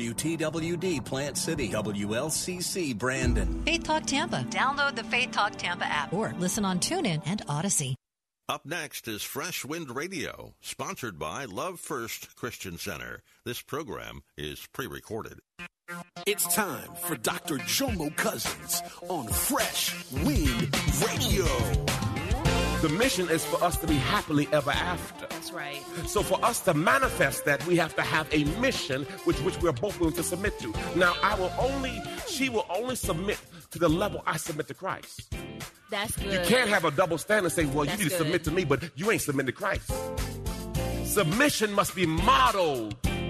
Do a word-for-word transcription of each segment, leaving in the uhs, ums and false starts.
W T W D Plant City, W L C C Brandon. Faith Talk Tampa. Download the Faith Talk Tampa app or listen on TuneIn and Odyssey. Up next is Fresh Wind Radio, sponsored by Love First Christian Center. This program is pre-recorded. It's time for Doctor Jomo Cousins on Fresh Wind Radio. The mission is for us to be happily ever after. That's right. So for us to manifest that, we have to have a mission which, which we're both willing to submit to. Now, I will only, she will only submit to the level I submit to Christ. That's good. You can't have a double standard and say, well, That's you need to good. submit to me, but you ain't submitting to Christ. Submission must be modeled.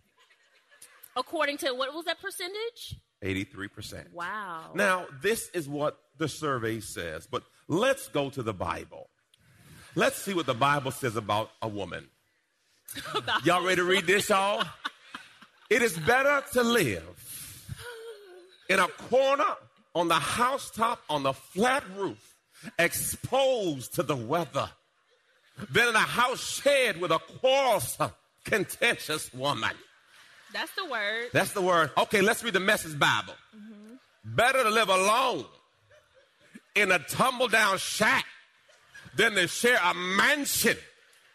According to, what was that percentage? eighty-three percent. Wow. Now, this is what the survey says, but let's go to the Bible. Let's see what the Bible says about a woman. About y'all ready to read this, y'all? It is better to live in a corner, on the housetop, on the flat roof, exposed to the weather, than in a house shared with a quarrelsome, contentious woman. That's the word. That's the word. Okay, let's read the Message Bible. Mm-hmm. Better to live alone in a tumble-down shack than to share a mansion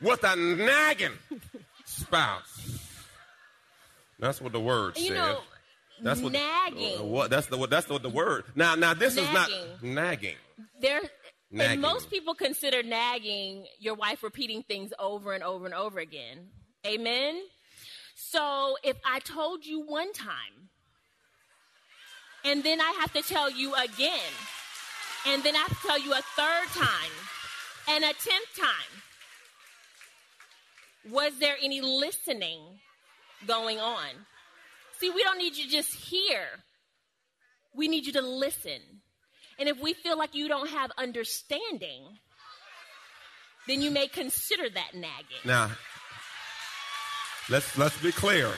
with a nagging spouse. That's what the word says. You know, that's what nagging. The, what, that's the what, that's the, what the word. Now, now this nagging. is not nagging. There. Nagging. And most people consider nagging your wife repeating things over and over and over again. Amen. So if I told you one time, and then I have to tell you again, and then I have to tell you a third time, and a tenth time, was there any listening going on? See, we don't need you to just hear. We need you to listen. And if we feel like you don't have understanding, then you may consider that nagging. Now. Let's let's be clear.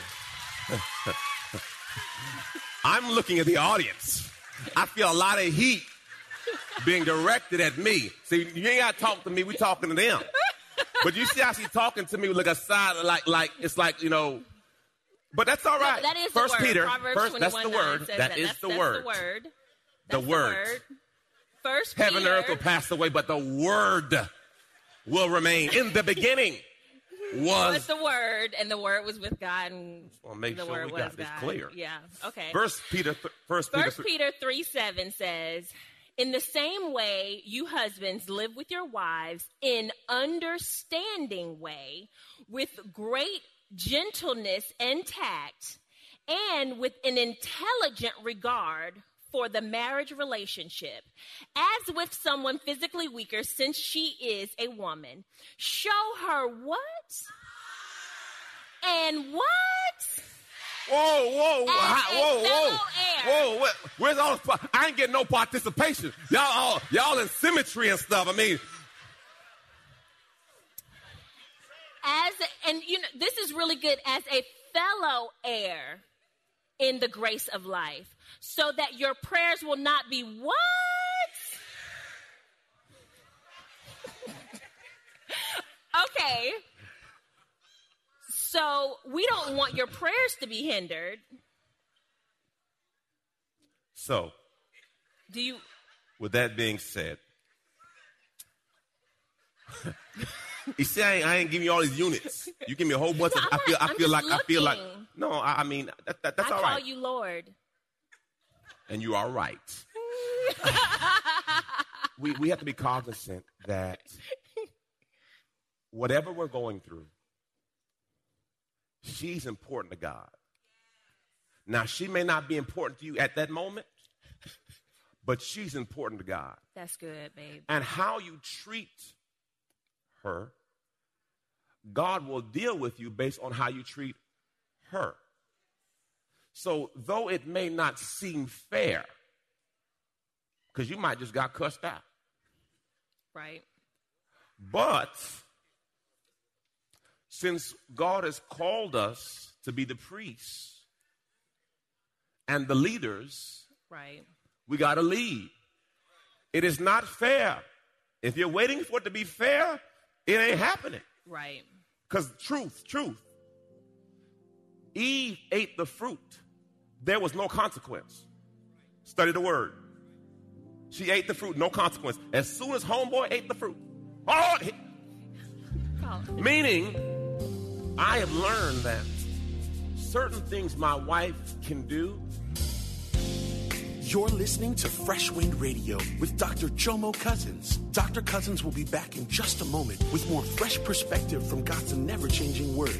I'm looking at the audience. I feel a lot of heat being directed at me. See, you ain't got to talk to me. We're talking to them. But you see how she's talking to me with like a side, like, like it's like, you know. But that's all right. No, that is First the word. Peter. First, that's the word. That, that is that's, the, that's word. the word. That's the word. The word. First Heaven Peter. and earth will pass away, but the word will remain. In the beginning. Was What's the word, and the word was with God, and make the sure word we was got this God. Clear. Yeah, okay. First Peter, th- First Peter, First Peter three seven says, "In the same way, you husbands live with your wives in understanding way, with great gentleness and tact, and with an intelligent regard." for the marriage relationship, as with someone physically weaker, since she is a woman. Show her what? And what? Whoa, whoa, whoa, whoa, whoa, whoa, whoa, where's all this? I ain't getting no participation. Y'all all, y'all in symmetry and stuff. I mean. As, and you know, this is really good as a fellow heir in the grace of life, so that your prayers will not be what? Okay. So we don't want your prayers to be hindered. So, do you? With that being said, you see, I ain't, I ain't giving you all these units. You give me a whole bunch no, of. Not, I feel, I feel like, looking. I feel like. No, I, I mean that, that, that's I all right. I call you Lord, and you are right. we we have to be cognizant that whatever we're going through, she's important to God. Now, she may not be important to you at that moment, but she's important to God. That's good, babe. And how you treat her, God will deal with you based on how you treat her. So, though it may not seem fair, because you might just got cussed out. Right. But since God has called us to be the priests and the leaders, right, we got to lead. It is not fair. If you're waiting for it to be fair, it ain't happening. Right. Because truth, truth. Eve ate the fruit. There was no consequence. Study the word. She ate the fruit, no consequence. As soon as homeboy ate the fruit, oh, he, oh. Meaning, I have learned that certain things my wife can do. You're listening to Fresh Wind Radio with Doctor Jomo Cousins. Doctor Cousins will be back in just a moment with more fresh perspective from God's never-changing word.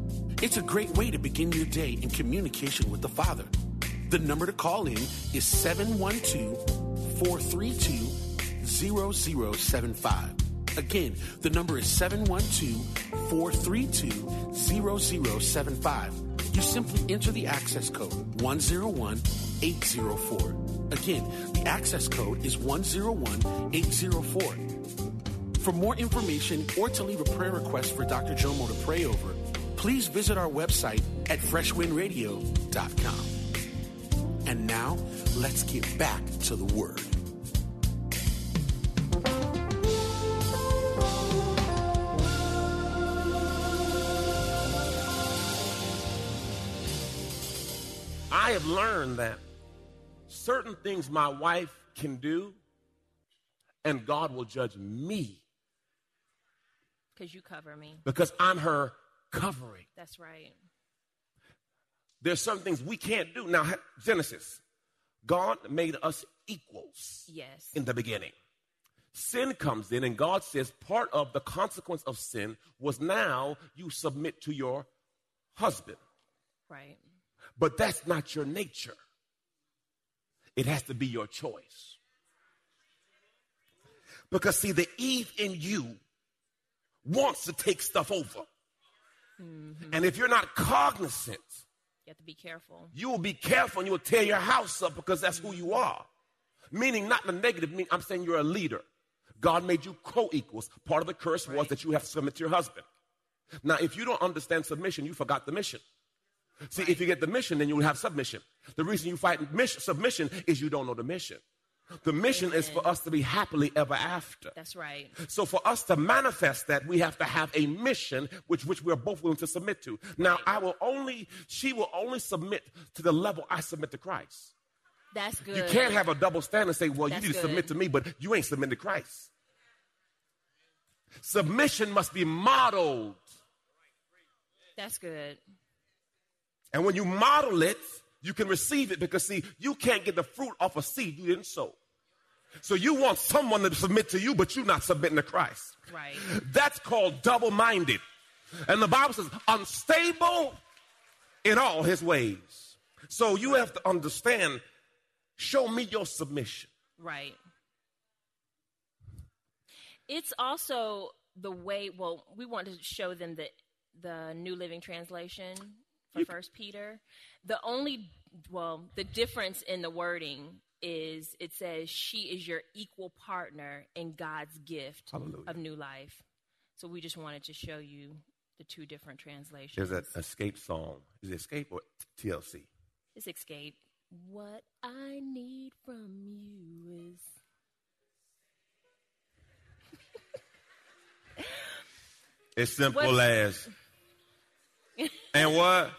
It's a great way to begin your day in communication with the Father. The number to call in is seven one two, four three two, zero zero seven five. Again, the number is seven one two, four three two, zero zero seven five. You simply enter the access code one zero one eight zero four. Again, the access code is one zero one eight zero four. For more information or to leave a prayer request for Doctor Jomo to pray over, please visit our website at fresh wind radio dot com. And now, let's get back to the Word. I have learned that certain things my wife can do, and God will judge me. Because you cover me. Because I'm her covering. That's right. There's some things we can't do. Now, Genesis, God made us equals. Yes. In the beginning. Sin comes in, and God says part of the consequence of sin was now you submit to your husband. Right. But that's not your nature. It has to be your choice. Because, see, the Eve in you wants to take stuff over. Mm-hmm. And if you're not cognizant, you have to be careful. You will be careful and you will tear your house up because that's who you are. Meaning, not the negative, meaning I'm saying you're a leader. God made you co-equals. Part of the curse right. was that you have to submit to your husband. Now, if you don't understand submission, you forgot the mission. See, if you get the mission, then you will have submission. The reason you fight mission, submission is you don't know the mission. The mission Amen. Is for us to be happily ever after. That's right. So for us to manifest that, we have to have a mission which, which we're both willing to submit to. Now, I will only, she will only submit to the level I submit to Christ. That's good. You can't have a double standard and say, well, That's you need to good. Submit to me, but you ain't submitting to Christ. Submission must be modeled. That's good. And when you model it, you can receive it because, see, you can't get the fruit off a seed you didn't sow. So you want someone to submit to you, but you're not submitting to Christ. Right. That's called double-minded. And the Bible says, unstable in all his ways. So you have to understand, show me your submission. Right. It's also the way, well, we want to show them the, the New Living Translation for First Peter. The only, well, the difference in the wording is it says she is your equal partner in God's gift Hallelujah. Of new life. So we just wanted to show you the two different translations. There's an escape song. Is it Escape or T L C? It's Escape. What I need from you is... It's simple what... as... And what?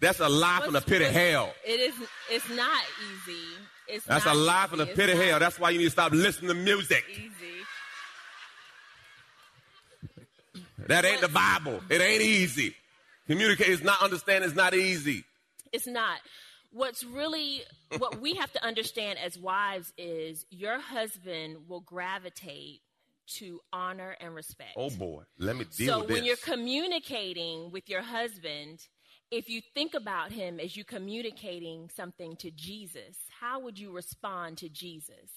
That's a lie from the pit of hell. It is. It's not easy. It's That's not a lie from the pit of hell. That's why you need to stop listening to music. Easy. That ain't the Bible. It ain't easy. Communicate is not understanding. It's not easy. It's not. What's really, what we have to understand as wives is your husband will gravitate to honor and respect. Oh, boy. Let me deal so with this. So when you're communicating with your husband, if you think about him as you communicating something to Jesus, how would you respond to Jesus?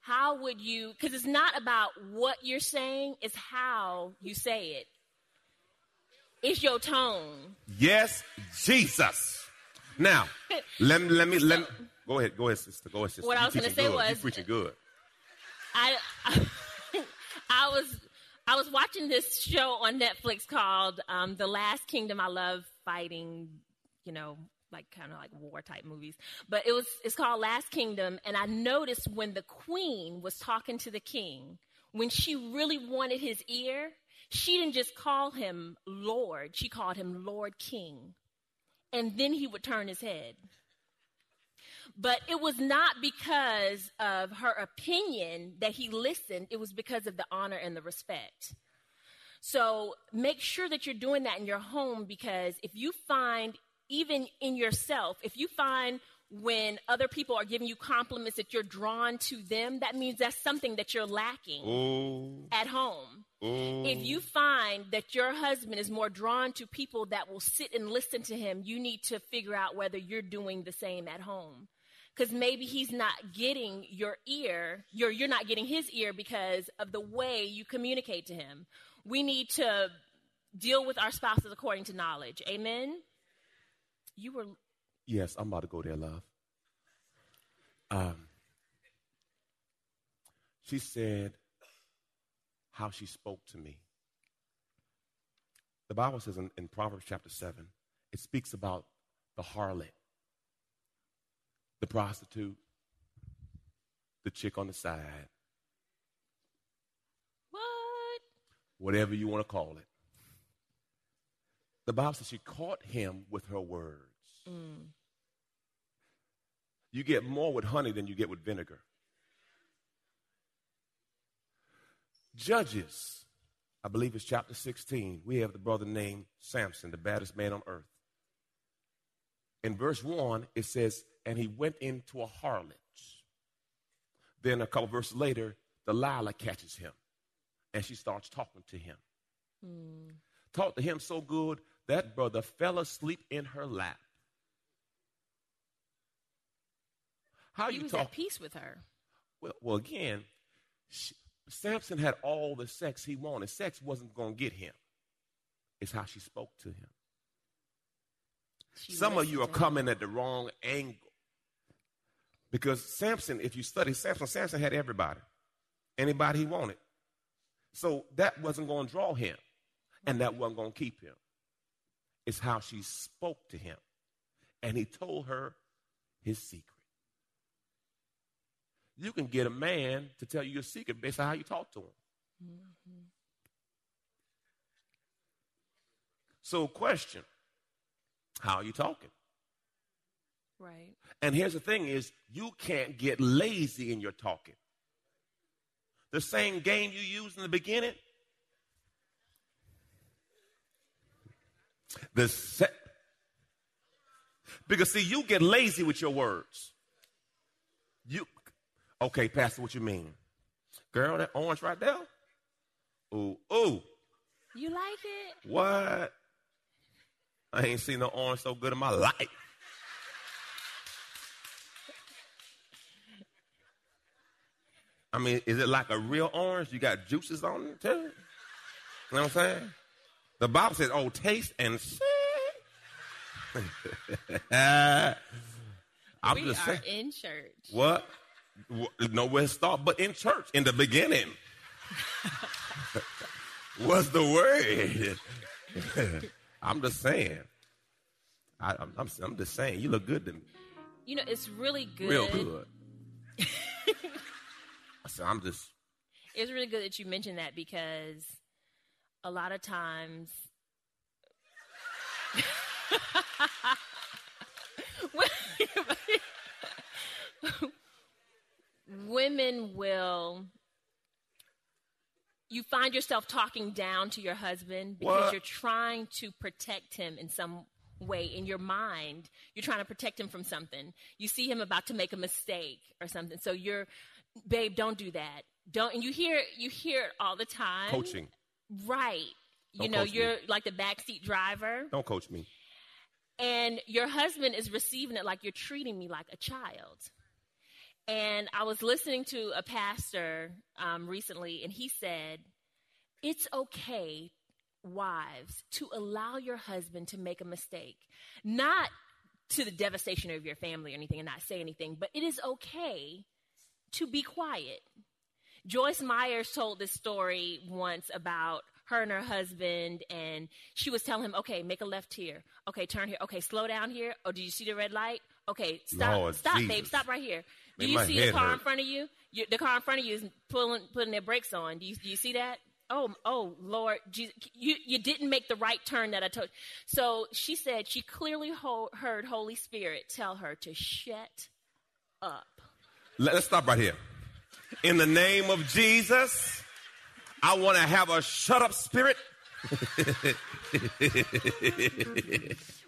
How would you, because it's not about what you're saying, it's how you say it. It's your tone. Yes, Jesus. Now, let, let me, let me, so, go ahead, go ahead, sister, go ahead, sister. What You're I was going to say good. Was. You're preaching good. I... I I was I was watching this show on Netflix called um, The Last Kingdom. I love fighting, you know, like kind of like war type movies. But it was it's called Last Kingdom. And I noticed when the queen was talking to the king, when she really wanted his ear, she didn't just call him Lord. She called him Lord King. And then he would turn his head. But it was not because of her opinion that he listened. It was because of the honor and the respect. So make sure that you're doing that in your home, because if you find, even in yourself, if you find when other people are giving you compliments that you're drawn to them, that means that's something that you're lacking Ooh. At home. Ooh. If you find that your husband is more drawn to people that will sit and listen to him, you need to figure out whether you're doing the same at home. Because maybe he's not getting your ear, you're, you're not getting his ear because of the way you communicate to him. We need to deal with our spouses according to knowledge. Amen? You were... Yes, I'm about to go there, love. Um, she said how she spoke to me. The Bible says in, in Proverbs chapter seven, it speaks about the harlot, the prostitute, the chick on the side. What? Whatever you want to call it. The Bible says she caught him with her words. Mm. You get more with honey than you get with vinegar. Judges, I believe it's chapter sixteen. We have the brother named Samson, the baddest man on earth. In verse one, it says, and he went into a harlot. Then a couple verses later, Delilah catches him, and she starts talking to him. Mm. Talked to him so good, that brother fell asleep in her lap. How he you was talk? At peace with her. Well, well again, she, Samson had all the sex he wanted. Sex wasn't going to get him. It's how she spoke to him. She Some of you are coming at the wrong angle. Because Samson, if you study Samson, Samson had everybody. Anybody he wanted. So that wasn't going to draw him. and that wasn't going to keep him. It's how she spoke to him, and he told her his secret. You can get a man to tell you your secret based on how you talk to him. Mm-hmm. So question, how are you talking? Right. And here's the thing is, you can't get lazy in your talking. The same game you used in the beginning, the se- because, see, you get lazy with your words. You, okay, Pastor, what you mean? Girl, that orange right there? Ooh, ooh. You like it? What? I ain't seen no orange so good in my life. I mean, is it like a real orange? You got juices on it, too? You know what I'm saying? The Bible says, oh, taste and see. uh, I'm we just are saying, in church. What? Nowhere to start but in church. In the beginning was the word. I'm just saying. I, I'm, I'm, I'm just saying. You look good to me. You know, it's really good. Real good. So I'm just. It's really good that you mentioned that because a lot of times. Women will. You find yourself talking down to your husband because what? You're trying to protect him in some way in your mind. You're trying to protect him from something. You see him about to make a mistake or something. So you're, babe, don't do that. Don't. And you hear you hear it all the time. Coaching. Right. Don't you know, you're me. Like the backseat driver. Don't coach me. And your husband is receiving it like you're treating me like a child. And I was listening to a pastor um, recently, and he said, it's okay, wives, to allow your husband to make a mistake, not to the devastation of your family or anything and not say anything, but it is okay to be quiet. Joyce Myers told this story once about her and her husband, and she was telling him, okay, make a left here. Okay, turn here. Okay, slow down here. Oh, do you see the red light? Okay, stop, Lord stop, Jesus. Babe, stop right here. Do you see the car hurt. In front of you? you? The car in front of you is pulling, putting their brakes on. Do you, do you see that? Oh, oh, Lord, Jesus, you, you didn't make the right turn that I told you. So she said she clearly ho- heard Holy Spirit tell her to shut up. Let's stop right here. In the name of Jesus, I want to have a shut up spirit.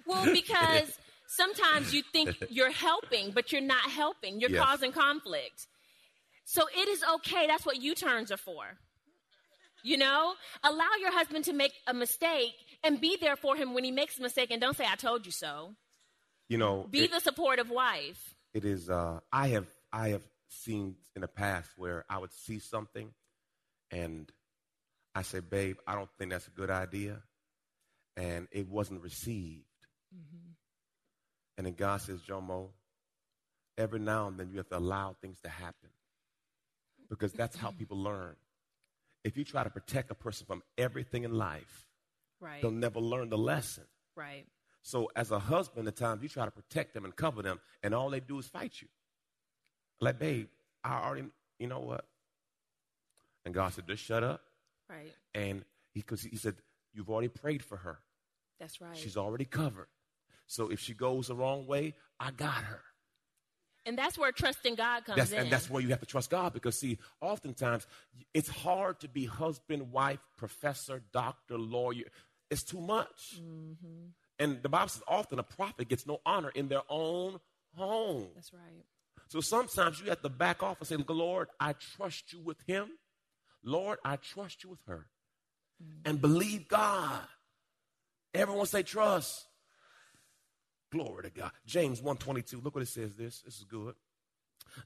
Well, because sometimes you think you're helping, but you're not helping. You're yes. causing conflict. So it is okay. That's what U-turns are for. You know, allow your husband to make a mistake and be there for him when he makes a mistake. And don't say, I told you so. You know, be it, the supportive wife. It is. Uh, I have I have seen in the past where I would see something and I say, babe, I don't think that's a good idea. And it wasn't received. Mm-hmm. And then God says, Jomo, every now and then you have to allow things to happen because that's how people learn. If you try to protect a person from everything in life, right. they'll never learn the lesson. Right. So as a husband, at times you try to protect them and cover them, and all they do is fight you. Like, babe, I already, you know what? And God said, just shut up. Right. And he, cause he said, you've already prayed for her. That's right. She's already covered. So if she goes the wrong way, I got her. And that's where trusting God comes that's, in. And that's where you have to trust God because, see, oftentimes it's hard to be husband, wife, professor, doctor, lawyer. It's too much. Mm-hmm. And the Bible says often a prophet gets no honor in their own home. That's right. So sometimes you have to back off and say, Lord, I trust you with him. Lord, I trust you with her. Mm-hmm. And believe God. Everyone say trust. Glory to God. James one twenty-two, look what it says this. This is good.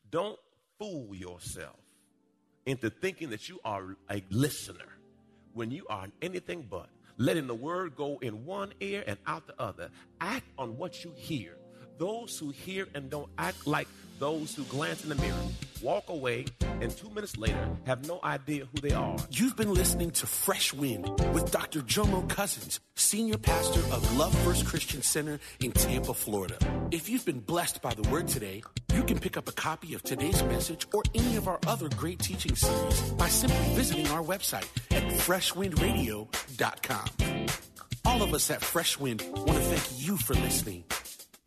Don't fool yourself into thinking that you are a listener when you are anything but. Letting the word go in one ear and out the other. Act on what you hear. Those who hear and don't act like those who glance in the mirror. walk away, and two minutes later have no idea who they are. You've been listening to Fresh Wind with Doctor Jomo Cousins, Senior Pastor of Love First Christian Center in Tampa, Florida. If you've been blessed by the word today, you can pick up a copy of today's message or any of our other great teaching series by simply visiting our website at fresh wind radio dot com. All of us at Fresh Wind want to thank you for listening